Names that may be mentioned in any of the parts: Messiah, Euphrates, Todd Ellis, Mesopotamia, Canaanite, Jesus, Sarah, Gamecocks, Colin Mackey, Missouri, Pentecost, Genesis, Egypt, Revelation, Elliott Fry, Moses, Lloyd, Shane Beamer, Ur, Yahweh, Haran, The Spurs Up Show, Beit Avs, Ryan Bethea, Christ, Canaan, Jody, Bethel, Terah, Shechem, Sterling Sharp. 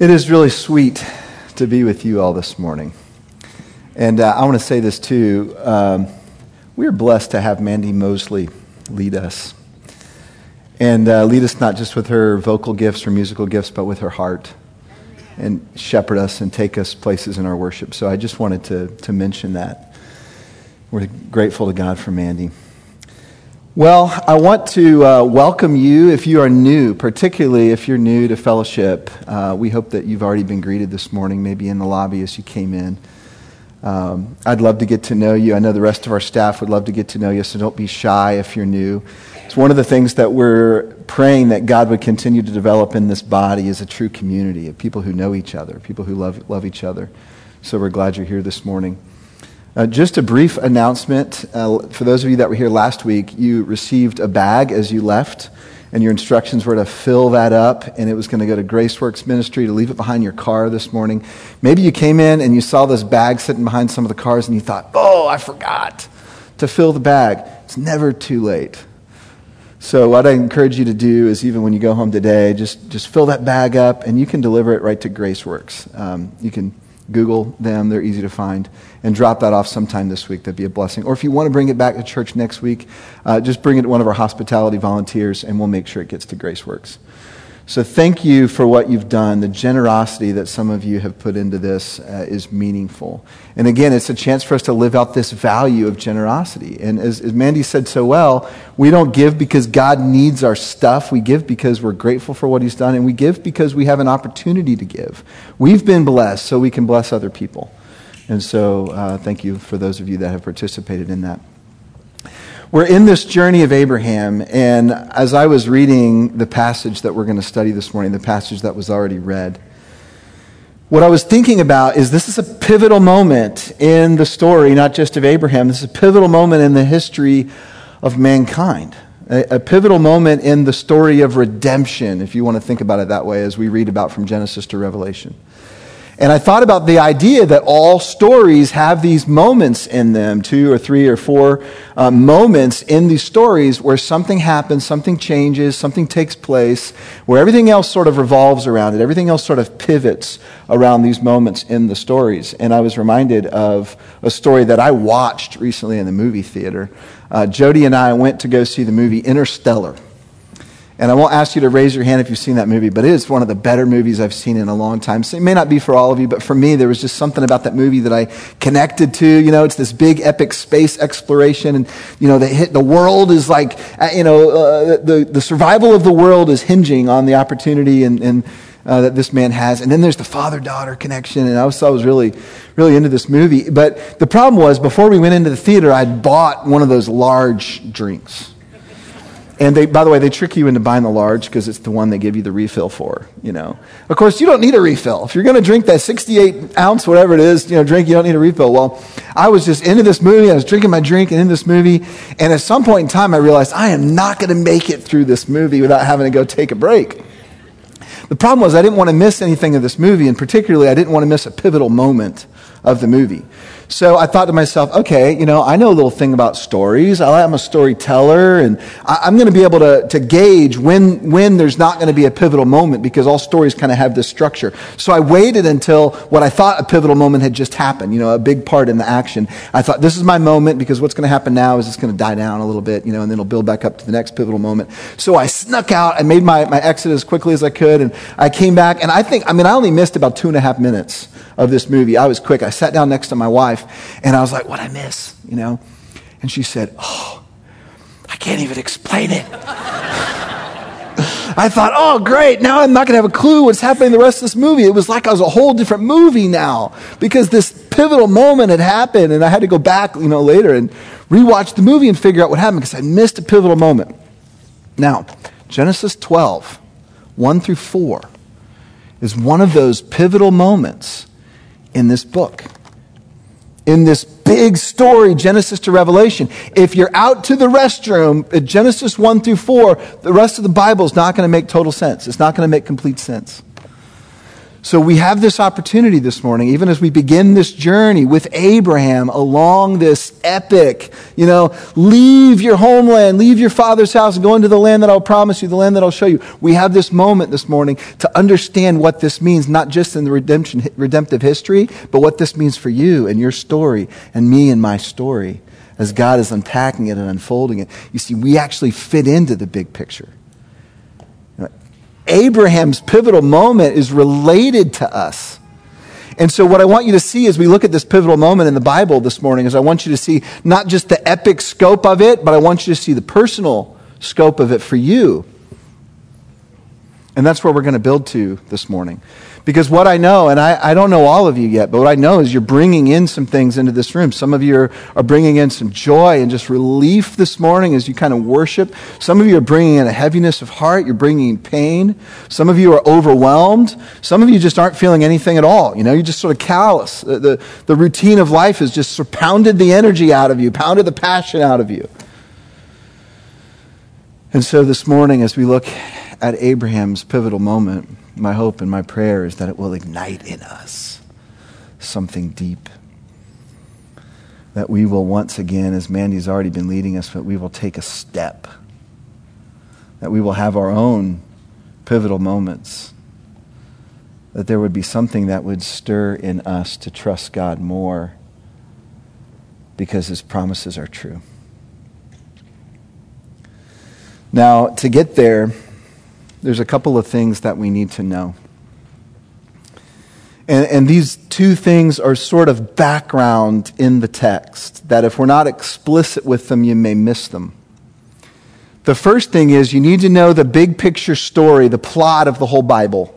It is really sweet to be with you all this morning. And I want to say this too. We're blessed to have Mandy Mosley lead us. And lead us not just with her vocal gifts or musical gifts, but with her heart. And shepherd us and take us places in our worship. So I just wanted to mention that. We're grateful to God for Mandy. Well, I want to welcome you if you are new, particularly if you're new to fellowship. We hope that you've already been greeted this morning, maybe in the lobby as you came in. I'd love to get to know you. I know the rest of our staff would love to get to know you, so don't be shy if you're new. It's one of the things that we're praying that God would continue to develop in this body is a true community of people who know each other, people who love each other. So we're glad you're here this morning. Just a brief announcement. For those of you that were here last week, you received a bag as you left, and your instructions were to fill that up, and it was going to go to GraceWorks Ministry to leave it behind your car this morning. Maybe you came in and you saw this bag sitting behind some of the cars, and you thought, oh, I forgot to fill the bag. It's never too late. So what I encourage you to do is even when you go home today, just fill that bag up, and you can deliver it right to GraceWorks. You can Google them. They're easy to find. And drop that off sometime this week. That'd be a blessing. Or if you want to bring it back to church next week, just bring it to one of our hospitality volunteers, and we'll make sure it gets to GraceWorks. So thank you for what you've done. The generosity that some of you have put into this is meaningful. And again, it's a chance for us to live out this value of generosity. And as Mandy said so well, we don't give because God needs our stuff. We give because we're grateful for what he's done. And we give because we have an opportunity to give. We've been blessed so we can bless other people. And so thank you for those of you that have participated in that. We're in this journey of Abraham, and as I was reading the passage that we're going to study this morning, the passage that was already read, what I was thinking about is this is a pivotal moment in the story, not just of Abraham. This is a pivotal moment in the history of mankind, a pivotal moment in the story of redemption, if you want to think about it that way, as we read about from Genesis to Revelation. And I thought about the idea that all stories have these moments in them, 2 or 3 or 4 moments in these stories where something happens, something changes, something takes place, where everything else sort of revolves around it. Everything else sort of pivots around these moments in the stories. And I was reminded of a story that I watched recently in the movie theater. Jody and I went to go see the movie Interstellar. And I won't ask you to raise your hand if you've seen that movie, but it is one of the better movies I've seen in a long time. So it may not be for all of you, but for me, there was just something about that movie that I connected to. You know, it's this big epic space exploration, and you know, the world is like, you know, the survival of the world is hinging on the opportunity and that this man has. And then there's the father-daughter connection, and I was really, really into this movie. But the problem was, before we went into the theater, I'd bought one of those large drinks. And they, by the way, they trick you into buying the large because it's the one they give you the refill for, you know. Of course, you don't need a refill. If you're going to drink that 68-ounce, whatever it is, you know, drink, you don't need a refill. Well, I was just into this movie. I was drinking my drink and in this movie. And at some point in time, I realized I am not going to make it through this movie without having to go take a break. The problem was I didn't want to miss anything of this movie, and particularly I didn't want to miss a pivotal moment of the movie. So I thought to myself, okay, you know, I know a little thing about stories. I'm a storyteller, and I'm going to be able to gauge when there's not going to be a pivotal moment, because all stories kind of have this structure. So I waited until what I thought a pivotal moment had just happened, you know, a big part in the action. I thought, this is my moment, because what's going to happen now is it's going to die down a little bit, you know, and then it'll build back up to the next pivotal moment. So I snuck out. I made my exit as quickly as I could, and I came back, and I only missed about 2.5 minutes of this movie. I was quick. I sat down next to my wife, and I was like, what'd I miss, you know? And she said, oh, I can't even explain it. I thought, oh, great, now I'm not going to have a clue what's happening the rest of this movie. It was like I was a whole different movie now, because this pivotal moment had happened, and I had to go back, you know, later and rewatch the movie and figure out what happened, because I missed a pivotal moment. Now, Genesis 12, 1-4 is one of those pivotal moments in this book. In this big story, Genesis to Revelation. If you're out to the restroom at Genesis 1-4, the rest of the Bible is not going to make total sense. It's not going to make complete sense. So we have this opportunity this morning, even as we begin this journey with Abraham along this epic, leave your homeland, leave your father's house, and go into the land that I'll promise you, the land that I'll show you. We have this moment this morning to understand what this means, not just in the redemptive history, but what this means for you and your story and me and my story as God is unpacking it and unfolding it. You see, we actually fit into the big picture. Abraham's pivotal moment is related to us. And so what I want you to see as we look at this pivotal moment in the Bible this morning is I want you to see not just the epic scope of it, but I want you to see the personal scope of it for you. And that's where we're going to build to this morning. Because what I know, and I don't know all of you yet, but what I know is you're bringing in some things into this room. Some of you are bringing in some joy and just relief this morning as you kind of worship. Some of you are bringing in a heaviness of heart. You're bringing in pain. Some of you are overwhelmed. Some of you just aren't feeling anything at all. You're just sort of callous. The routine of life has just sort of pounded the energy out of you, pounded the passion out of you. And so this morning, as we look at Abraham's pivotal moment, my hope and my prayer is that it will ignite in us something deep. That we will once again, as Mandy's already been leading us, but we will take a step. That we will have our own pivotal moments. That there would be something that would stir in us to trust God more because His promises are true. Now, to get there, there's a couple of things that we need to know. And these two things are sort of background in the text, that if we're not explicit with them, you may miss them. The first thing is you need to know the big picture story, the plot of the whole Bible.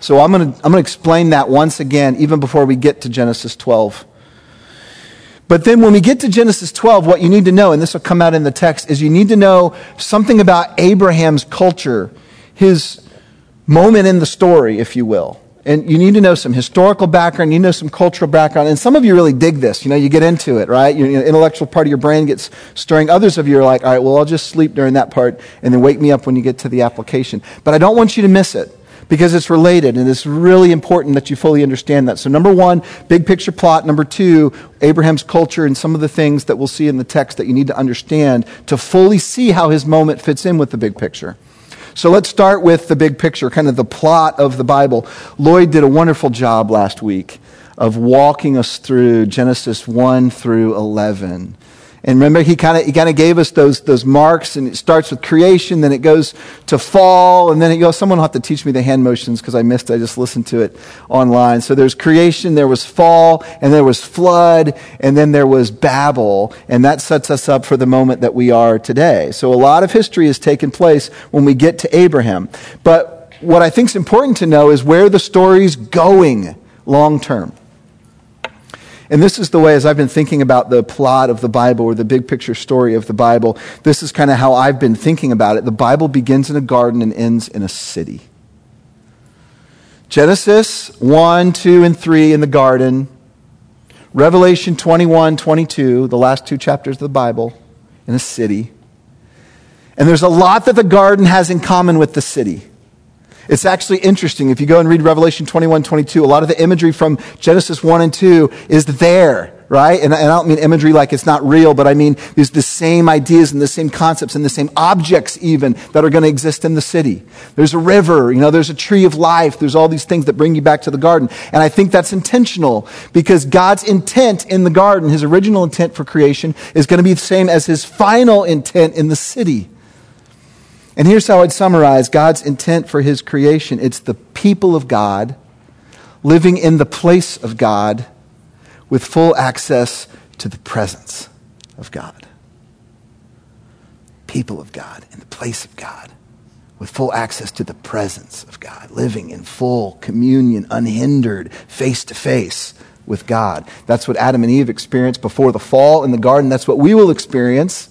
So I'm going to explain that once again, even before we get to Genesis 12. But then when we get to Genesis 12, what you need to know, and this will come out in the text, is you need to know something about Abraham's culture, his moment in the story, if you will. And you need to know some historical background, you know some cultural background, and some of you really dig this, you get into it, right? Your intellectual part of your brain gets stirring. Others of you are like, all right, well, I'll just sleep during that part, and then wake me up when you get to the application. But I don't want you to miss it, because it's related, and it's really important that you fully understand that. So number one, big picture plot. Number two, Abraham's culture and some of the things that we'll see in the text that you need to understand to fully see how his moment fits in with the big picture. So let's start with the big picture, kind of the plot of the Bible. Lloyd did a wonderful job last week of walking us through Genesis 1 through 11. And remember, he kind of gave us those marks, and it starts with creation, then it goes to fall, and then someone will have to teach me the hand motions because I missed it. I just listened to it online. So there's creation, there was fall, and there was flood, and then there was Babel, and that sets us up for the moment that we are today. So a lot of history has taken place when we get to Abraham. But what I think is important to know is where the story's going long term. And this is the way, as I've been thinking about the plot of the Bible or the big picture story of the Bible, this is kind of how I've been thinking about it. The Bible begins in a garden and ends in a city. Genesis 1, 2, and 3 in the garden. Revelation 21, 22, the last two chapters of the Bible, in a city. And there's a lot that the garden has in common with the city. It's actually interesting. If you go and read Revelation 21, 22, a lot of the imagery from Genesis 1 and 2 is there, right? And I don't mean imagery like it's not real, but I mean there's the same ideas and the same concepts and the same objects even that are going to exist in the city. There's a river, there's a tree of life. There's all these things that bring you back to the garden. And I think that's intentional because God's intent in the garden, his original intent for creation, is going to be the same as his final intent in the city. And here's how I'd summarize God's intent for his creation. It's the people of God living in the place of God with full access to the presence of God. People of God in the place of God with full access to the presence of God, living in full communion, unhindered, face to face with God. That's what Adam and Eve experienced before the fall in the garden. That's what we will experience,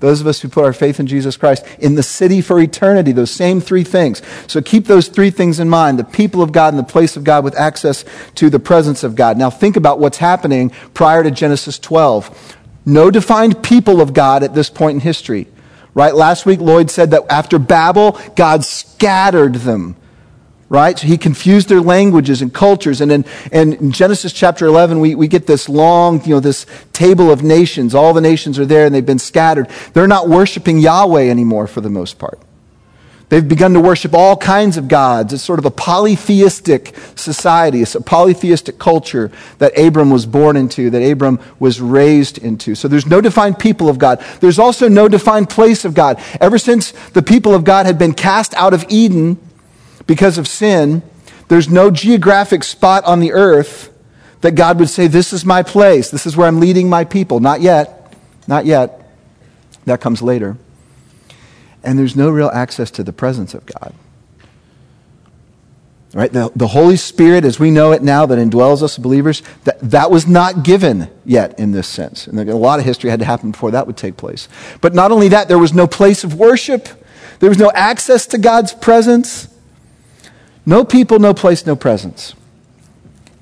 those of us who put our faith in Jesus Christ, in the city for eternity, those same three things. So keep those three things in mind, the people of God and the place of God with access to the presence of God. Now think about what's happening prior to Genesis 12. No defined people of God at this point in history, right? Last week, Lloyd said that after Babel, God scattered them right? So he confused their languages and cultures. And in Genesis chapter 11, we get this long, this table of nations. All the nations are there and they've been scattered. They're not worshiping Yahweh anymore for the most part. They've begun to worship all kinds of gods. It's sort of a polytheistic society. It's a polytheistic culture that Abram was born into, that Abram was raised into. So there's no defined people of God. There's also no defined place of God. Ever since the people of God had been cast out of Eden because of sin, there's no geographic spot on the earth that God would say, this is my place. This is where I'm leading my people. Not yet. Not yet. That comes later. And there's no real access to the presence of God. Right? The Holy Spirit, as we know it now, that indwells us believers, that was not given yet in this sense. And a lot of history had to happen before that would take place. But not only that, there was no place of worship. There was no access to God's presence. No people, no place, no presence.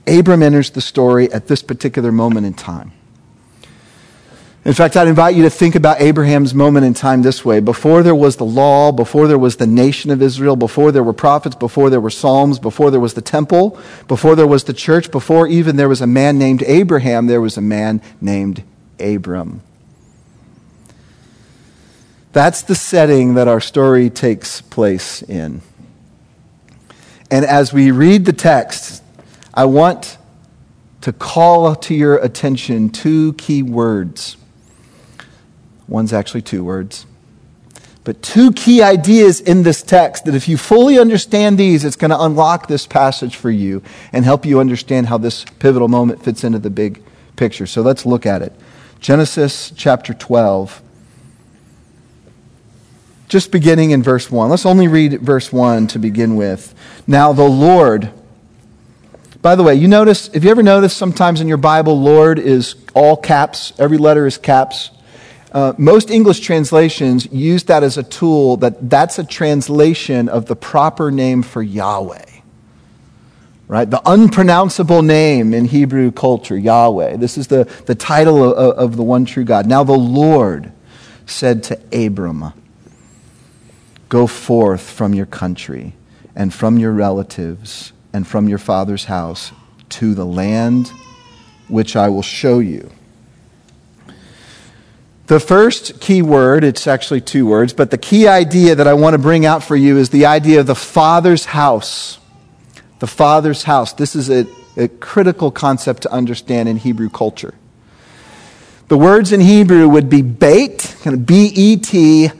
Abram enters the story at this particular moment in time. In fact, I'd invite you to think about Abraham's moment in time this way. Before there was the law, before there was the nation of Israel, before there were prophets, before there were psalms, before there was the temple, before there was the church, before even there was a man named Abraham, there was a man named Abram. That's the setting that our story takes place in. And as we read the text, I want to call to your attention two key words. One's actually two words. But two key ideas in this text that if you fully understand these, it's going to unlock this passage for you and help you understand how this pivotal moment fits into the big picture. So let's look at it. Genesis chapter 12, just beginning in verse 1. Let's only read verse 1 to begin with. Now the Lord... By the way, have you ever noticed sometimes in your Bible, Lord is all caps, every letter is caps? Most English translations use that as a tool that's a translation of the proper name for Yahweh, right? The unpronounceable name in Hebrew culture, Yahweh. This is the title of the one true God. Now the Lord said to Abram, go forth from your country and from your relatives and from your father's house to the land which I will show you. The first key word, it's actually two words, but the key idea that I want to bring out for you is the idea of the father's house. The father's house. This is a critical concept to understand in Hebrew culture. The words in Hebrew would be Beit, kind of B-E-T,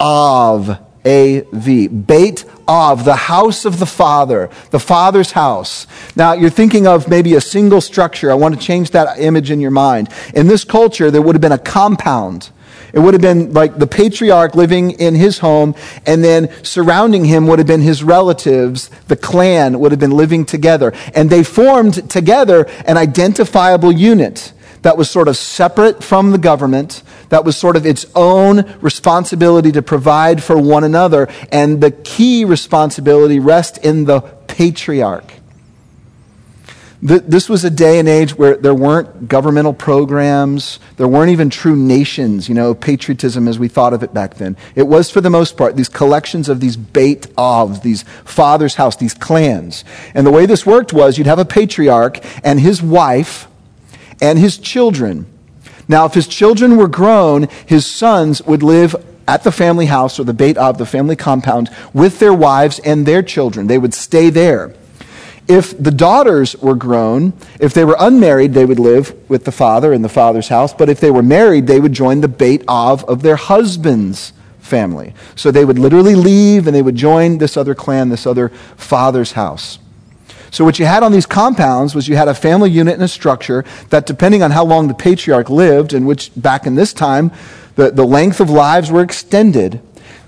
Av, A-V, Beit Av, the house of the Father, the Father's house. Now, you're thinking of maybe a single structure. I want to change that image in your mind. In this culture, there would have been a compound. It would have been like the patriarch living in his home, and then surrounding him would have been his relatives. The clan would have been living together. And they formed together an identifiable unit that was sort of separate from the government, that was sort of its own responsibility to provide for one another, and the key responsibility rests in the patriarch. This was a day and age where there weren't governmental programs, there weren't even true nations, patriotism as we thought of it back then. It was, for the most part, these collections of these Beit Avs, these father's house, these clans. And the way this worked was you'd have a patriarch and his wife and his children. Now, if his children were grown, his sons would live at the family house or the Beit Av, the family compound, with their wives and their children. They would stay there. If the daughters were grown, if they were unmarried, they would live with the father in the father's house. But if they were married, they would join the Beit Av of their husband's family. So they would literally leave and they would join this other clan, this other father's house. So what you had on these compounds was you had a family unit and a structure that, depending on how long the patriarch lived, and which back in this time, the length of lives were extended,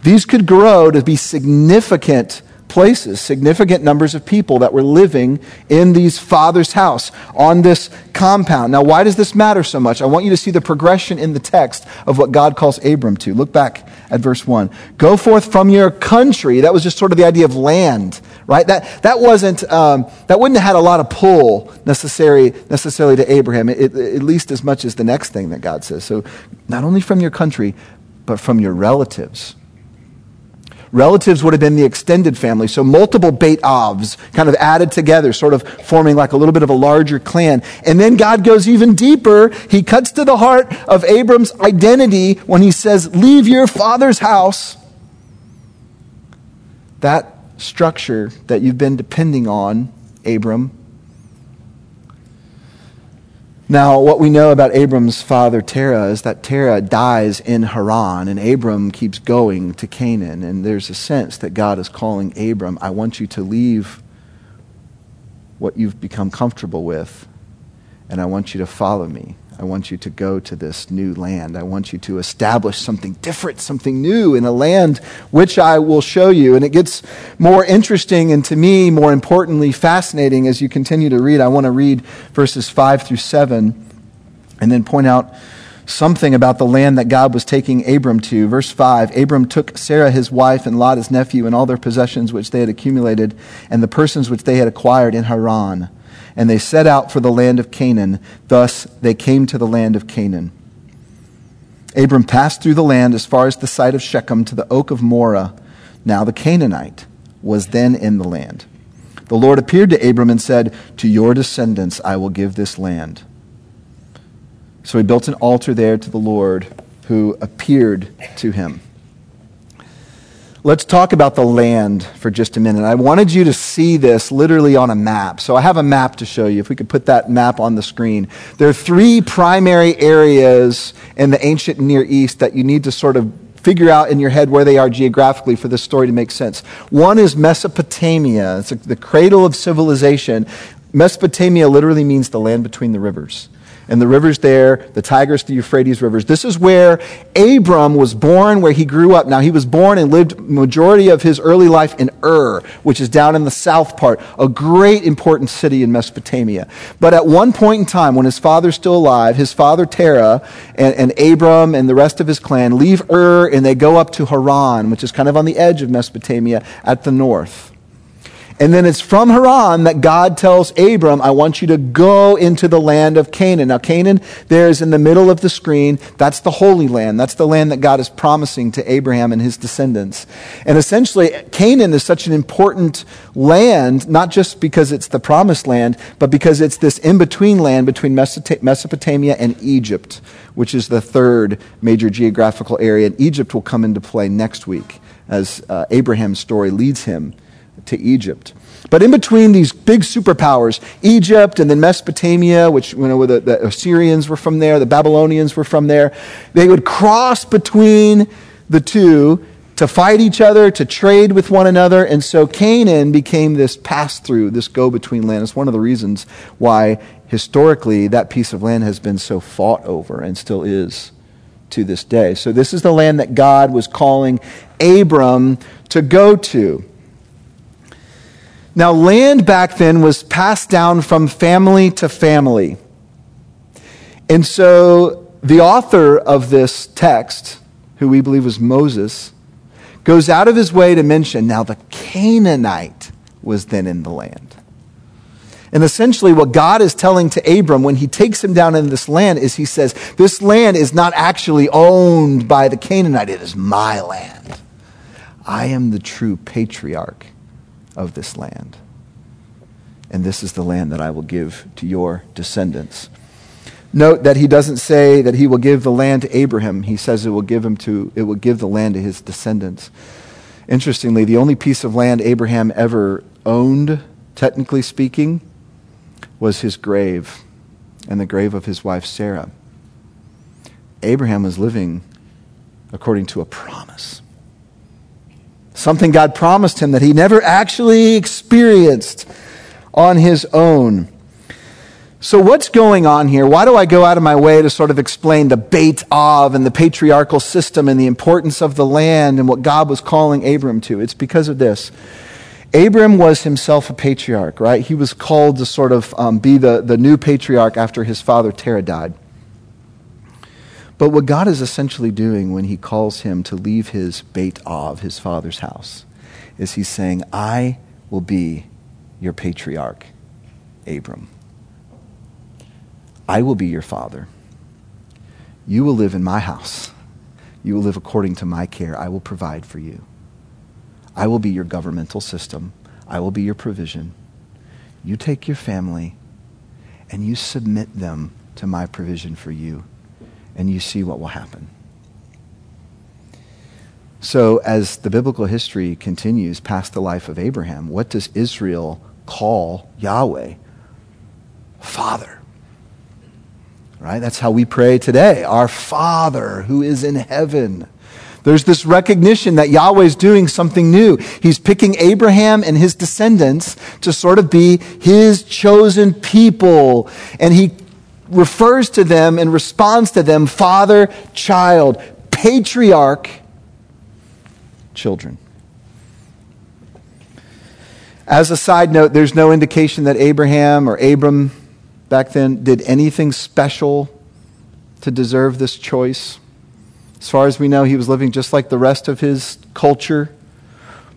these could grow to be significant places, significant numbers of people that were living in these father's house on this compound. Now, why does this matter so much? I want you to see the progression in the text of what God calls Abram to. Look back at verse 1. Go forth from your country. That was just sort of the idea of land, right? That wouldn't have had a lot of pull necessarily to Abraham, at least as much as the next thing that God says. So not only from your country, but from your relatives. Relatives would have been the extended family. So multiple Beit Avs kind of added together, sort of forming like a little bit of a larger clan. And then God goes even deeper. He cuts to the heart of Abram's identity when he says, leave your father's house. That structure that you've been depending on, Abram. Now, what we know about Abram's father, Terah, is that Terah dies in Haran, and Abram keeps going to Canaan. And there's a sense that God is calling Abram, I want you to leave what you've become comfortable with, and I want you to follow me. I want you to go to this new land. I want you to establish something different, something new in a land which I will show you. And it gets more interesting and, to me, more importantly, fascinating as you continue to read. I want to read verses 5-7 and then point out something about the land that God was taking Abram to. Verse 5, Abram took Sarah his wife and Lot his nephew and all their possessions which they had accumulated and the persons which they had acquired in Haran. And they set out for the land of Canaan. Thus, they came to the land of Canaan. Abram passed through the land as far as the site of Shechem to the oak of Moreh. Now the Canaanite was then in the land. The Lord appeared to Abram and said, to your descendants I will give this land. So he built an altar there to the Lord who appeared to him. Let's talk about the land for just a minute. I wanted you to see this literally on a map. So I have a map to show you. If we could put that map on the screen. There are three primary areas in the ancient Near East that you need to sort of figure out in your head where they are geographically for this story to make sense. One is Mesopotamia. It's the cradle of civilization. Mesopotamia literally means the land between the rivers. And the rivers there, the Tigris, the Euphrates rivers. This is where Abram was born, where he grew up. Now, he was born and lived majority of his early life in Ur, which is down in the south part, a great important city in Mesopotamia. But at one point in time, when his father's still alive, his father Terah and Abram and the rest of his clan leave Ur and they go up to Haran, which is kind of on the edge of Mesopotamia at the north. And then it's from Haran that God tells Abram, I want you to go into the land of Canaan. Now, Canaan there is in the middle of the screen. That's the Holy Land. That's the land that God is promising to Abraham and his descendants. And essentially, Canaan is such an important land, not just because it's the promised land, but because it's this in-between land between Mesopotamia and Egypt, which is the third major geographical area. And Egypt will come into play next week as Abraham's story leads him to Egypt. But in between these big superpowers, Egypt and then Mesopotamia, which you know, the Assyrians were from there, the Babylonians were from there, they would cross between the two to fight each other, to trade with one another, and so Canaan became this pass-through, this go-between land. It's one of the reasons why historically that piece of land has been so fought over and still is to this day. So this is the land that God was calling Abram to go to. Now, land back then was passed down from family to family. And so the author of this text, who we believe was Moses, goes out of his way to mention, now the Canaanite was then in the land. And essentially what God is telling to Abram when he takes him down in this land is he says, this land is not actually owned by the Canaanite. It is my land. I am the true patriarch of this land. And this is the land that I will give to your descendants. Note that he doesn't say that he will give the land to Abraham. He says it will give the land to his descendants. Interestingly, the only piece of land Abraham ever owned, technically speaking, was his grave and the grave of his wife Sarah. Abraham was living according to a promise. Something God promised him that he never actually experienced on his own. So what's going on here? Why do I go out of my way to sort of explain the Beit Av and the patriarchal system and the importance of the land and what God was calling Abram to? It's because of this. Abram was himself a patriarch, right? He was called to sort of be the new patriarch after his father Terah died. But what God is essentially doing when he calls him to leave his Beit Av, his father's house, is he's saying, I will be your patriarch, Abram. I will be your father. You will live in my house. You will live according to my care. I will provide for you. I will be your governmental system. I will be your provision. You take your family and you submit them to my provision for you, and you see what will happen. So as the biblical history continues past the life of Abraham, what does Israel call Yahweh? Father. Right? That's how we pray today. Our Father who is in heaven. There's this recognition that Yahweh's doing something new. He's picking Abraham and his descendants to sort of be his chosen people. And he refers to them and responds to them, father, child, patriarch, children. As a side note, there's no indication that Abraham or Abram back then did anything special to deserve this choice. As far as we know, he was living just like the rest of his culture,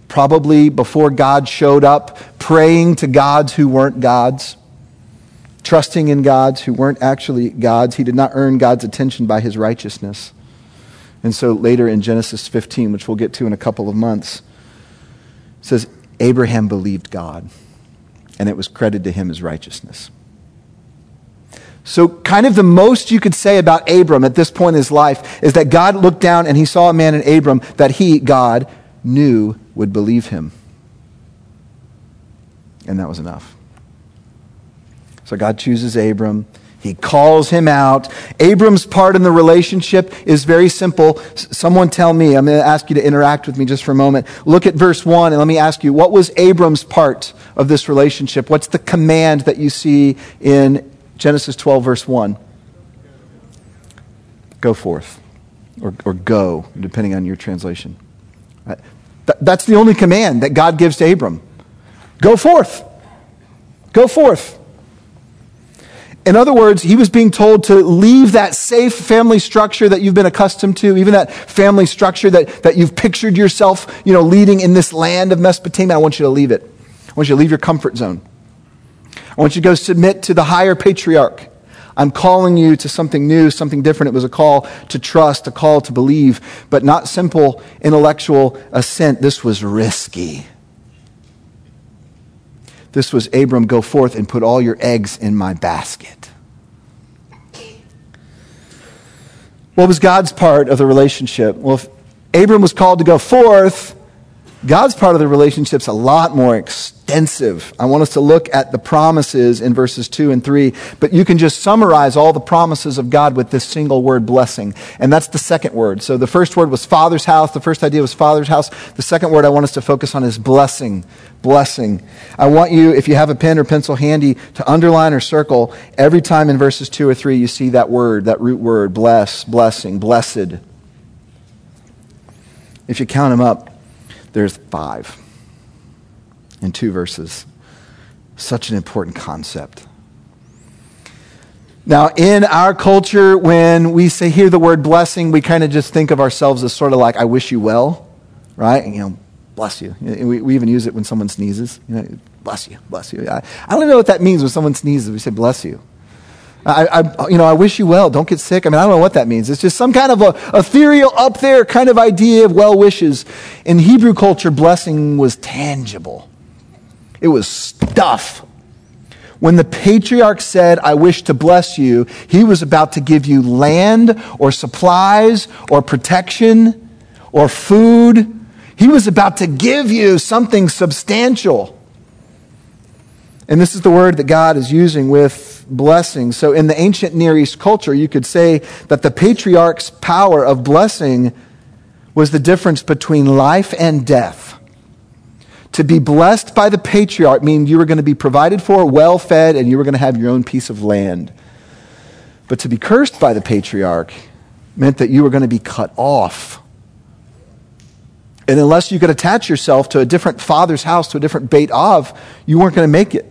probably before God showed up, praying to gods who weren't gods, trusting in gods who weren't actually gods. He did not earn God's attention by his righteousness. And so later in Genesis 15, which we'll get to in a couple of months, it says, Abraham believed God, and it was credited to him as righteousness. So kind of the most you could say about Abram at this point in his life is that God looked down and he saw a man in Abram that he, God, knew would believe him. And that was enough. So God chooses Abram. He calls him out. Abram's part in the relationship is very simple. Someone tell me. I'm going to ask you to interact with me just for a moment. Look at verse 1 and let me ask you, what was Abram's part of this relationship? What's the command that you see in Genesis 12, verse 1. Go forth, or go, depending on your translation. That's the only command that God gives to Abram. Go forth. Go forth. In other words, he was being told to leave that safe family structure that you've been accustomed to, even that family structure that you've pictured yourself, leading in this land of Mesopotamia. I want you to leave it. I want you to leave your comfort zone. I want you to go submit to the higher patriarch. I'm calling you to something new, something different. It was a call to trust, a call to believe, but not simple intellectual assent. This was risky. This was Abram, go forth and put all your eggs in my basket. What was God's part of the relationship? Well, if Abram was called to go forth, God's part of the relationship's a lot more extensive. I want us to look at the promises in verses 2 and 3, but you can just summarize all the promises of God with this single word, blessing, and that's the second word. So the first word was father's house. The first idea was father's house. The second word I want us to focus on is blessing, blessing. I want you, if you have a pen or pencil handy, to underline or circle every time in verses 2 or 3 you see that word, that root word, bless, blessing, blessed. If you count them up, there's 5 in 2 verses. Such an important concept. Now, in our culture, when we hear the word blessing, we kind of just think of ourselves as sort of like, I wish you well, right? And, bless you. We even use it when someone sneezes. Bless you, bless you. I don't know what that means when someone sneezes. We say, bless you. I wish you well. Don't get sick. I don't know what that means. It's just some kind of a ethereal up there kind of idea of well wishes. In Hebrew culture, blessing was tangible. It was stuff. When the patriarch said, I wish to bless you, he was about to give you land or supplies or protection or food. He was about to give you something substantial. And this is the word that God is using with blessing. So in the ancient Near East culture, you could say that the patriarch's power of blessing was the difference between life and death. To be blessed by the patriarch means you were going to be provided for, well fed, and you were going to have your own piece of land. But to be cursed by the patriarch meant that you were going to be cut off. And unless you could attach yourself to a different father's house, to a different Beit Av, you weren't going to make it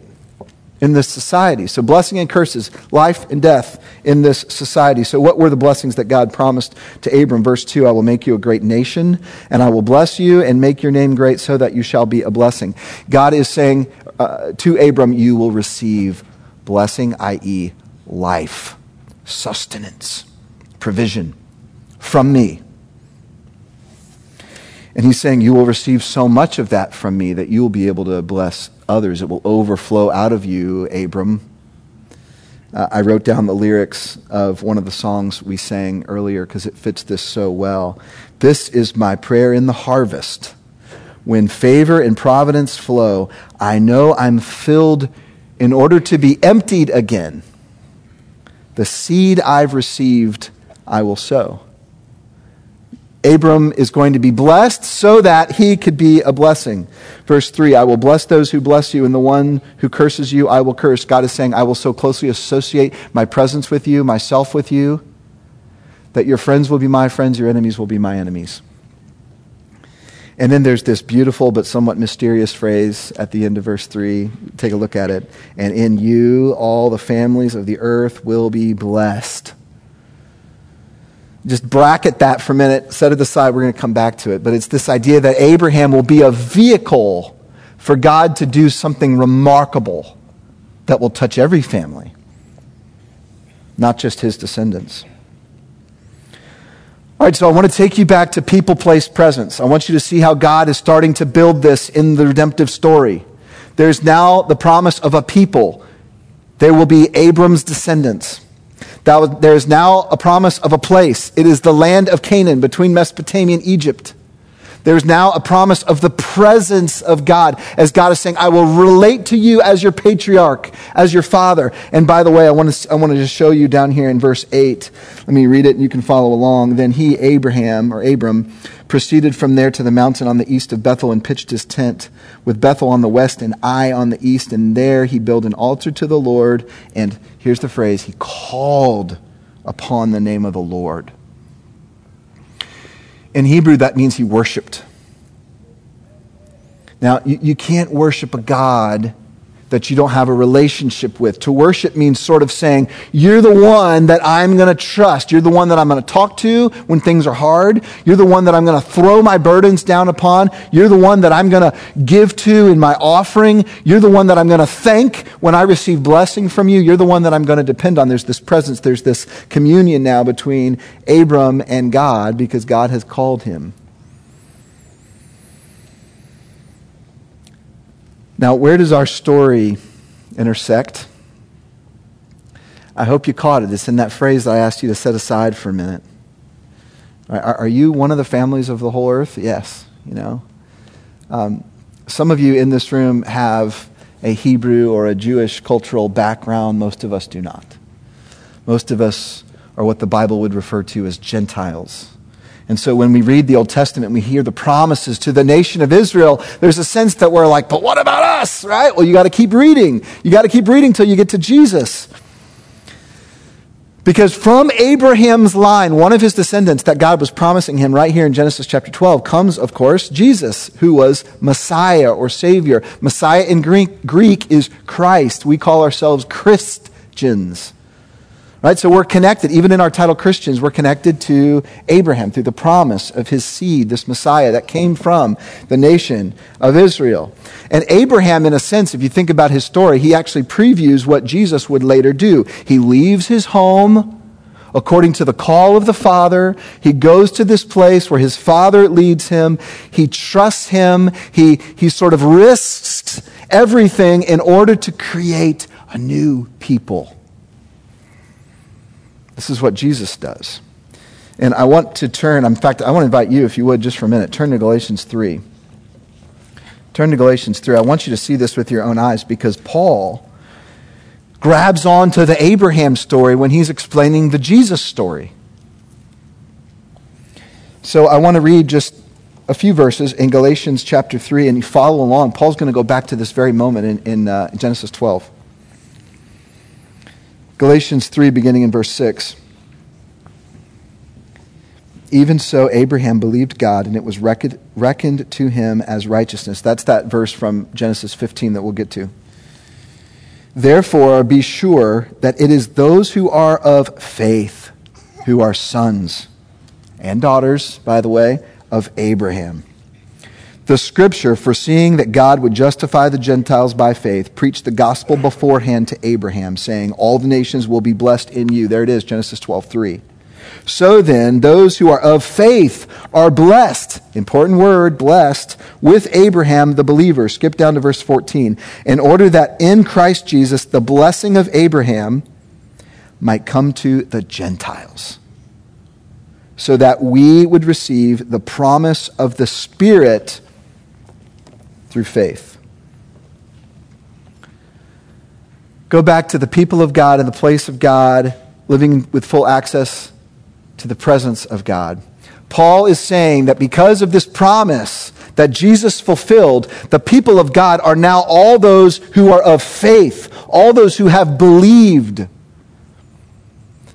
in this society. So blessing and curses, life and death in this society. So what were the blessings that God promised to Abram? Verse 2, I will make you a great nation, and I will bless you and make your name great so that you shall be a blessing. God is saying to Abram, you will receive blessing, i.e. life, sustenance, provision from me. And he's saying, you will receive so much of that from me that you will be able to bless others. It will overflow out of you, Abram. I wrote down the lyrics of one of the songs we sang earlier because it fits this so well. This is my prayer in the harvest. When favor and providence flow, I know I'm filled in order to be emptied again. The seed I've received, I will sow. Abram is going to be blessed so that he could be a blessing. Verse 3, I will bless those who bless you, and the one who curses you, I will curse. God is saying, I will so closely associate my presence with you, myself with you, that your friends will be my friends, your enemies will be my enemies. And then there's this beautiful but somewhat mysterious phrase at the end of verse 3. Take a look at it. And in you, all the families of the earth will be blessed. Just bracket that for a minute, set it aside, we're going to come back to it. But it's this idea that Abraham will be a vehicle for God to do something remarkable that will touch every family, not just his descendants. All right, so I want to take you back to people, place, presence. I want you to see how God is starting to build this in the redemptive story. There's now the promise of a people. There will be Abram's descendants. There is now a promise of a place. It is the land of Canaan between Mesopotamia and Egypt. There is now a promise of the presence of God, as God is saying, I will relate to you as your patriarch, as your father. And by the way, I want to just show you down here in verse 8. Let me read it and you can follow along. Then he, Abram, proceeded from there to the mountain on the east of Bethel and pitched his tent with Bethel on the west and Ai on the east. And there he built an altar to the Lord. And here's the phrase, he called upon the name of the Lord. In Hebrew, that means he worshiped. Now, you can't worship a God that you don't have a relationship with. To worship means sort of saying, you're the one that I'm going to trust. You're the one that I'm going to talk to when things are hard. You're the one that I'm going to throw my burdens down upon. You're the one that I'm going to give to in my offering. You're the one that I'm going to thank when I receive blessing from you. You're the one that I'm going to depend on. There's this presence. There's this communion now between Abram and God because God has called him. Now, where does our story intersect? I hope you caught it. It's in that phrase that I asked you to set aside for a minute. Are you one of the families of the whole earth? Yes, you know. Some of you in this room have a Hebrew or a Jewish cultural background. Most of us do not. Most of us are what the Bible would refer to as Gentiles. And so when we read the Old Testament, we hear the promises to the nation of Israel. There's a sense that we're like, but what about us, right? Well, you got to keep reading. You got to keep reading until you get to Jesus. Because from Abraham's line, one of his descendants that God was promising him right here in Genesis chapter 12 comes, of course, Jesus, who was Messiah or Savior. Messiah in Greek is Christ. We call ourselves Christians. Right, so we're connected, even in our title Christians, we're connected to Abraham through the promise of his seed, this Messiah that came from the nation of Israel. And Abraham, in a sense, if you think about his story, he actually previews what Jesus would later do. He leaves his home according to the call of the Father. He goes to this place where his Father leads him. He trusts him. He sort of risks everything in order to create a new people. This is what Jesus does. And I want to turn, in fact, I want to invite you, if you would, just for a minute, turn to Galatians 3. Turn to Galatians 3. I want you to see this with your own eyes because Paul grabs on to the Abraham story when he's explaining the Jesus story. So I want to read just a few verses in Galatians chapter 3, and you follow along. Paul's going to go back to this very moment in Genesis 12. Galatians 3, beginning in verse 6. Even so, Abraham believed God, and it was reckoned to him as righteousness. That's that verse from Genesis 15 that we'll get to. Therefore, be sure that it is those who are of faith who are sons and daughters, by the way, of Abraham. The scripture, foreseeing that God would justify the Gentiles by faith, preached the gospel beforehand to Abraham, saying, all the nations will be blessed in you. There it is, Genesis 12:3. So then, those who are of faith are blessed, important word, blessed, with Abraham the believer. Skip down to verse 14. In order that in Christ Jesus, the blessing of Abraham might come to the Gentiles, so that we would receive the promise of the Spirit through faith. Go back to the people of God and the place of God, living with full access to the presence of God. Paul is saying that because of this promise that Jesus fulfilled, the people of God are now all those who are of faith, all those who have believed.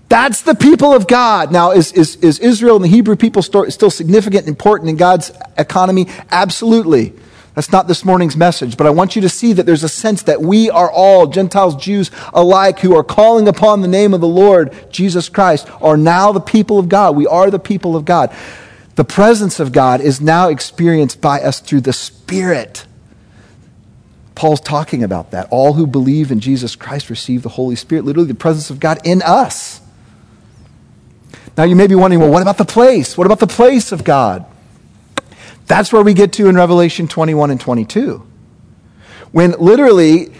That's the people of God. Now, is Israel and the Hebrew people still significant and important in God's economy? Absolutely. That's not this morning's message, but I want you to see that there's a sense that we are all, Gentiles, Jews alike, who are calling upon the name of the Lord, Jesus Christ, are now the people of God. We are the people of God. The presence of God is now experienced by us through the Spirit. Paul's talking about that. All who believe in Jesus Christ receive the Holy Spirit, literally the presence of God in us. Now you may be wondering, well, what about the place? What about the place of God? That's where we get to in Revelation 21 and 22. When literally,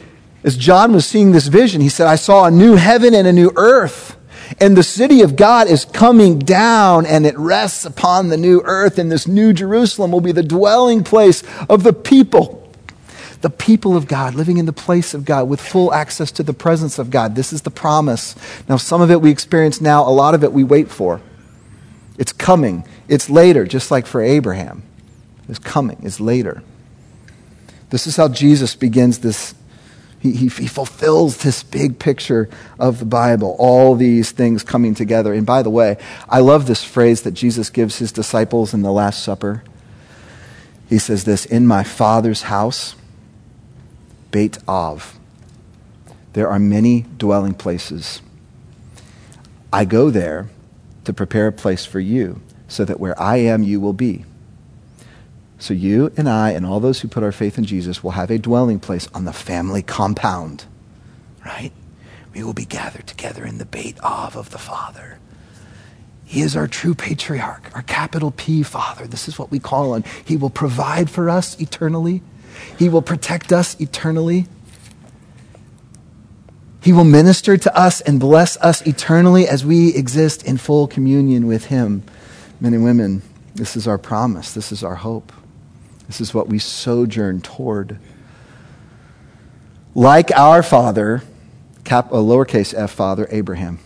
as John was seeing this vision, he said, I saw a new heaven and a new earth, and the city of God is coming down, and it rests upon the new earth, and this new Jerusalem will be the dwelling place of the people of God, living in the place of God with full access to the presence of God. This is the promise. Now, some of it we experience now, a lot of it we wait for. It's coming. It's later, just like for Abraham. Is coming, is later. This is how Jesus begins this. He fulfills this big picture of the Bible, all these things coming together. And by the way, I love this phrase that Jesus gives his disciples in the Last Supper. He says this, in my Father's house, Beit Avs, there are many dwelling places. I go there to prepare a place for you, so that where I am, you will be. So you and I and all those who put our faith in Jesus will have a dwelling place on the family compound, right? We will be gathered together in the Beit Avs of the Father. He is our true patriarch, our capital P Father. This is what we call on. He will provide for us eternally. He will protect us eternally. He will minister to us and bless us eternally as we exist in full communion with him. Men and women, this is our promise. This is our hope. This is what we sojourn toward. Like our father, lowercase f father, Abraham.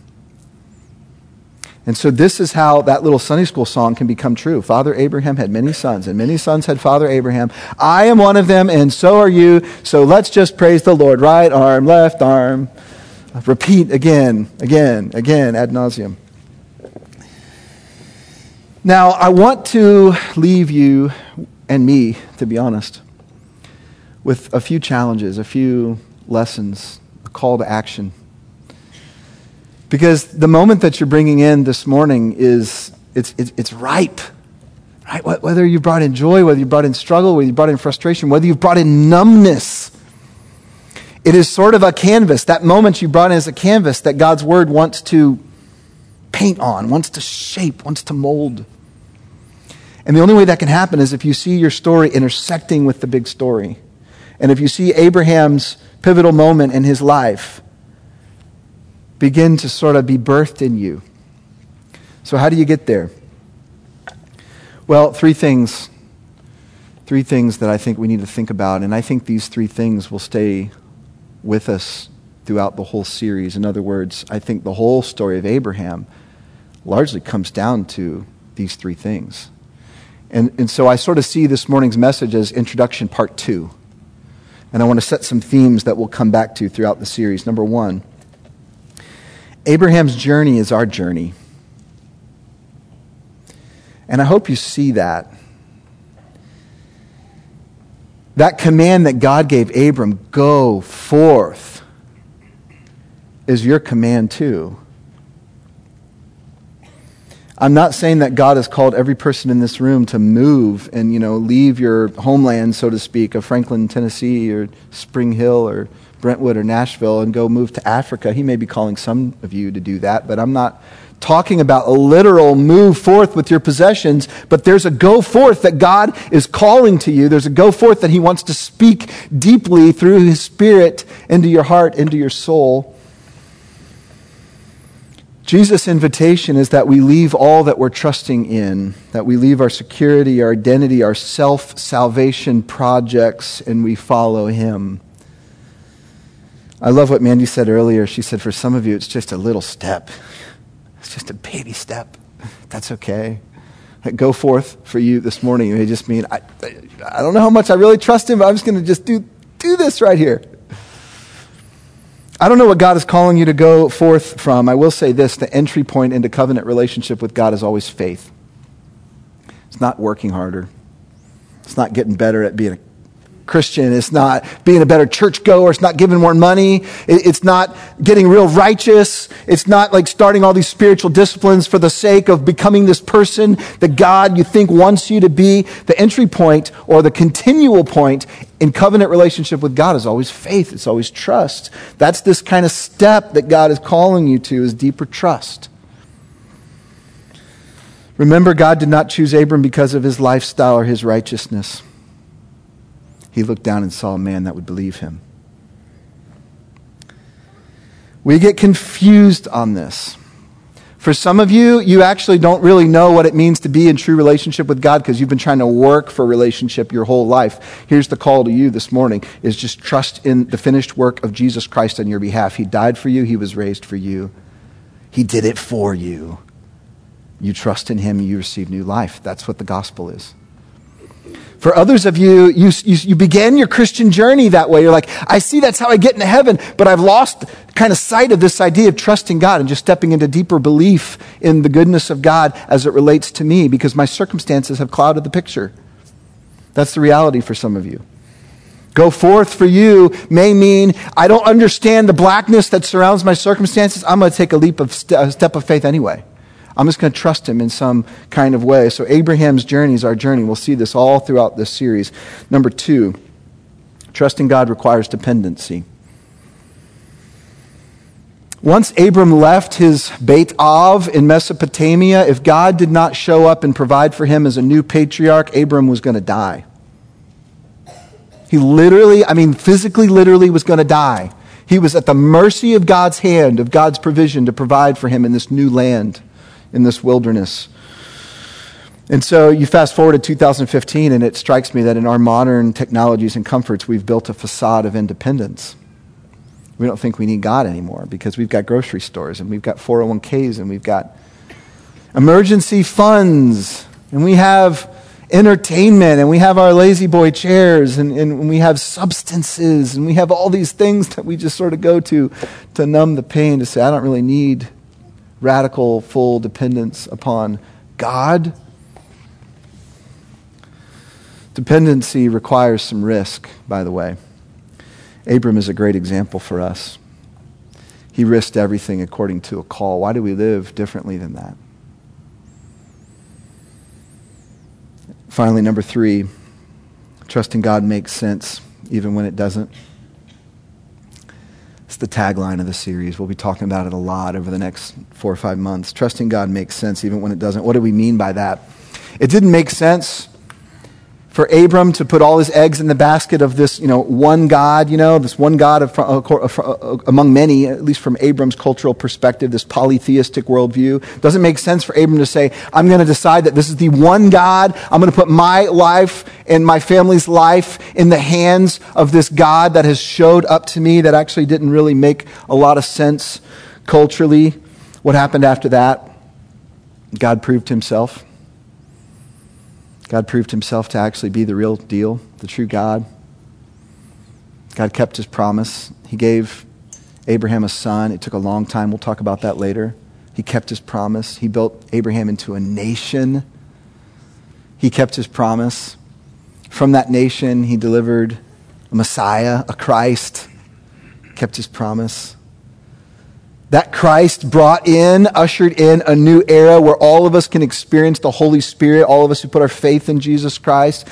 And so this is how that little Sunday school song can become true. Father Abraham had many sons, and many sons had Father Abraham. I am one of them, and so are you. So let's just praise the Lord. Right arm, left arm. Repeat again, ad nauseum. Now, I want to leave you and me, to be honest, with a few challenges, a few lessons, a call to action. Because the moment that you're bringing in this morning is, it's ripe, right? Whether you brought in joy, whether you brought in struggle, whether you brought in frustration, whether you brought in numbness, it is sort of a canvas. That moment you brought in is a canvas that God's word wants to paint on, wants to shape, wants to mold. And the only way that can happen is if you see your story intersecting with the big story. And if you see Abraham's pivotal moment in his life begin to sort of be birthed in you. So how do you get there? Well, three things that I think we need to think about. And I think these three things will stay with us throughout the whole series. In other words, I think the whole story of Abraham largely comes down to these three things. And so I sort of see this morning's message as introduction part 2. And I want to set some themes that we'll come back to throughout the series. Number 1, Abraham's journey is our journey. And I hope you see that. That command that God gave Abram, go forth, is your command too. I'm not saying that God has called every person in this room to move and, leave your homeland, so to speak, of Franklin, Tennessee, or Spring Hill, or Brentwood or Nashville and go move to Africa. He may be calling some of you to do that, but I'm not talking about a literal move forth with your possessions, but there's a go forth that God is calling to you. There's a go forth that he wants to speak deeply through his Spirit into your heart, into your soul. Jesus' invitation is that we leave all that we're trusting in, that we leave our security, our identity, our self-salvation projects, and we follow him. I love what Mandy said earlier. She said, for some of you, it's just a little step. It's just a baby step. That's okay. Go forth for you this morning. It may just mean, I don't know how much I really trust him, but I'm just going to just do this right here. I don't know what God is calling you to go forth from. I will say this, the entry point into covenant relationship with God is always faith. It's not working harder. It's not getting better at being a Christian. It's not being a better churchgoer. It's not giving more money. It's not getting real righteous. It's not like starting all these spiritual disciplines for the sake of becoming this person that God you think wants you to be. The entry point or the continual point in covenant relationship with God is always faith. It's always trust. That's this kind of step that God is calling you to, is deeper trust. Remember, God did not choose Abram because of his lifestyle or his righteousness. He looked down and saw a man that would believe him. We get confused on this. For some of you, you actually don't really know what it means to be in true relationship with God because you've been trying to work for relationship your whole life. Here's the call to you this morning, is just trust in the finished work of Jesus Christ on your behalf. He died for you. He was raised for you. He did it for you. You trust in him. You receive new life. That's what the gospel is. For others of you, you began your Christian journey that way. You're like, I see that's how I get into heaven, but I've lost kind of sight of this idea of trusting God and just stepping into deeper belief in the goodness of God as it relates to me because my circumstances have clouded the picture. That's the reality for some of you. Go forth for you may mean I don't understand the blackness that surrounds my circumstances. I'm going to take a step of faith anyway. I'm just going to trust him in some kind of way. So Abraham's journey is our journey. We'll see this all throughout this series. Number 2, trusting God requires dependency. Once Abram left his Beit Avs in Mesopotamia, if God did not show up and provide for him as a new patriarch, Abram was going to die. He literally, physically, literally was going to die. He was at the mercy of God's hand, of God's provision to provide for him in this new land, in this wilderness. And so you fast forward to 2015, and it strikes me that in our modern technologies and comforts, we've built a facade of independence. We don't think we need God anymore because we've got grocery stores, and we've got 401ks, and we've got emergency funds, and we have entertainment, and we have our lazy boy chairs, and we have substances, and we have all these things that we just sort of go to numb the pain, to say, I don't really need radical, full dependence upon God. Dependency requires some risk, by the way. Abram is a great example for us. He risked everything according to a call. Why do we live differently than that? Finally, number 3, trusting God makes sense even when it doesn't. It's the tagline of the series. We'll be talking about it a lot over the next 4 or 5 months. Trusting God makes sense even when it doesn't. What do we mean by that? It didn't make sense for Abram to put all his eggs in the basket of this, one God, this one God among many, at least from Abram's cultural perspective, this polytheistic worldview. It doesn't make sense for Abram to say, I'm going to decide that this is the one God. I'm going to put my life and my family's life in the hands of this God that has showed up to me. That actually didn't really make a lot of sense culturally. What happened after that? God proved himself. God proved himself to actually be the real deal, the true God. God kept his promise. He gave Abraham a son. It took a long time. We'll talk about that later. He kept his promise. He built Abraham into a nation. He kept his promise. From that nation, he delivered a Messiah, a Christ. Kept his promise. That Christ ushered in a new era where all of us can experience the Holy Spirit, all of us who put our faith in Jesus Christ.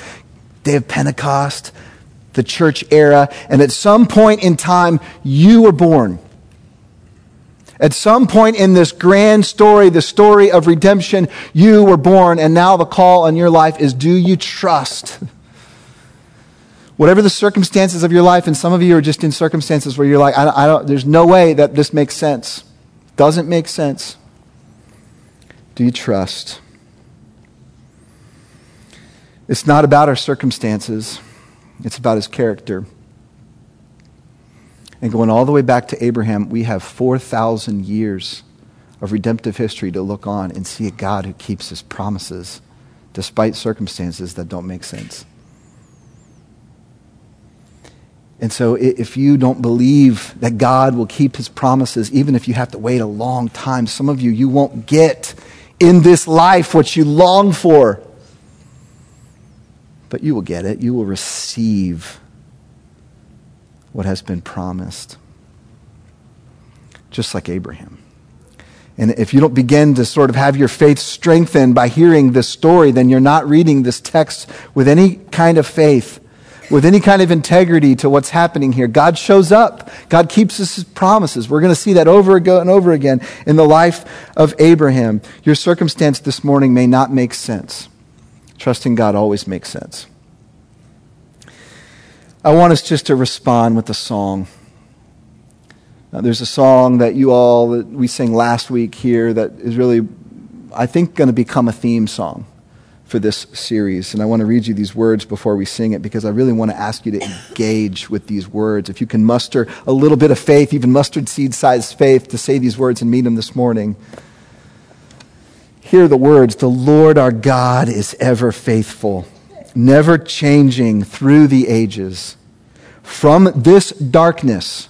Day of Pentecost, the church era, and at some point in time, you were born. At some point in this grand story, the story of redemption, you were born, and now the call on your life is, do you trust? Whatever the circumstances of your life, and some of you are just in circumstances where you're like, I don't, there's no way that this makes sense. Doesn't make sense. Do you trust? It's not about our circumstances. It's about his character. And going all the way back to Abraham, we have 4,000 years of redemptive history to look on and see a God who keeps his promises despite circumstances that don't make sense. And so if you don't believe that God will keep his promises, even if you have to wait a long time, some of you won't get in this life what you long for. But you will get it. You will receive what has been promised. Just like Abraham. And if you don't begin to sort of have your faith strengthened by hearing this story, then you're not reading this text with any kind of faith, with any kind of integrity to what's happening here. God shows up. God keeps his promises. We're going to see that over and over again in the life of Abraham. Your circumstance this morning may not make sense. Trusting God always makes sense. I want us just to respond with a song. Now, there's a song that we sang last week here that is really, I think, going to become a theme song for this series. And I want to read you these words before we sing it because I really want to ask you to engage with these words. If you can muster a little bit of faith, even mustard seed-sized faith, to say these words and meet them this morning. Hear the words, the Lord our God is ever faithful, never changing through the ages. From this darkness,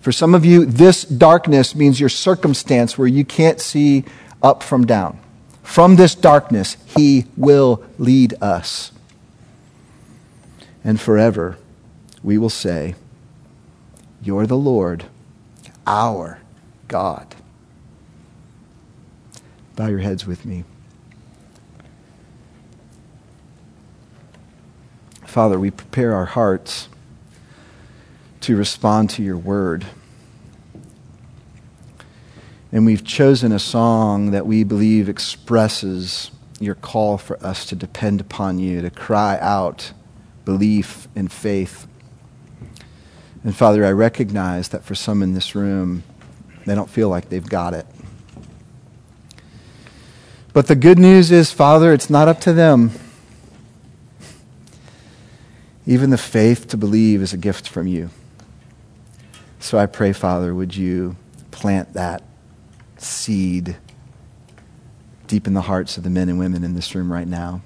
for some of you, this darkness means your circumstance where you can't see up from down. From this darkness, he will lead us. And forever, we will say, you're the Lord, our God. Bow your heads with me. Father, we prepare our hearts to respond to your word. And we've chosen a song that we believe expresses your call for us to depend upon you, to cry out belief and faith. And Father, I recognize that for some in this room, they don't feel like they've got it. But the good news is, Father, it's not up to them. Even the faith to believe is a gift from you. So I pray, Father, would you plant that seed deep in the hearts of the men and women in this room right now,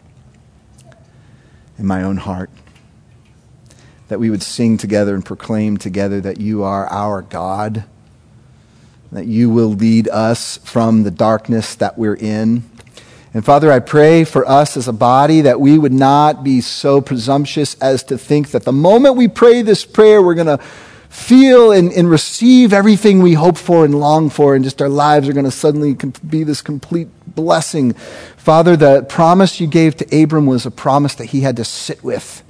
in my own heart, that we would sing together and proclaim together that you are our God, that you will lead us from the darkness that we're in. And Father, I pray for us as a body that we would not be so presumptuous as to think that the moment we pray this prayer, we're going to feel and receive everything we hope for and long for, and just our lives are going to suddenly be this complete blessing. Father, the promise you gave to Abram was a promise that he had to sit with,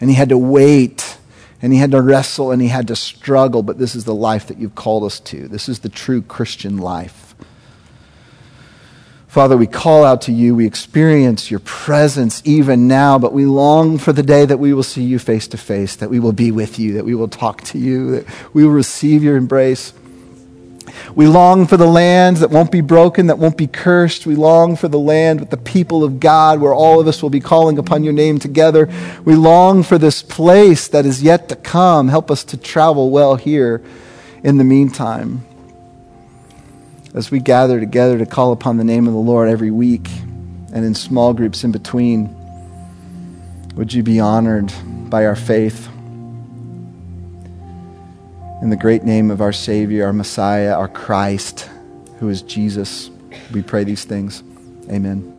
and he had to wait, and he had to wrestle, and he had to struggle. But this is the life that you've called us to. This is the true Christian life. Father, we call out to you. We experience your presence even now, but we long for the day that we will see you face to face, that we will be with you, that we will talk to you, that we will receive your embrace. We long for the land that won't be broken, that won't be cursed. We long for the land with the people of God where all of us will be calling upon your name together. We long for this place that is yet to come. Help us to travel well here in the meantime, as we gather together to call upon the name of the Lord every week and in small groups in between. Would you be honored by our faith? In the great name of our Savior, our Messiah, our Christ, who is Jesus, we pray these things. Amen.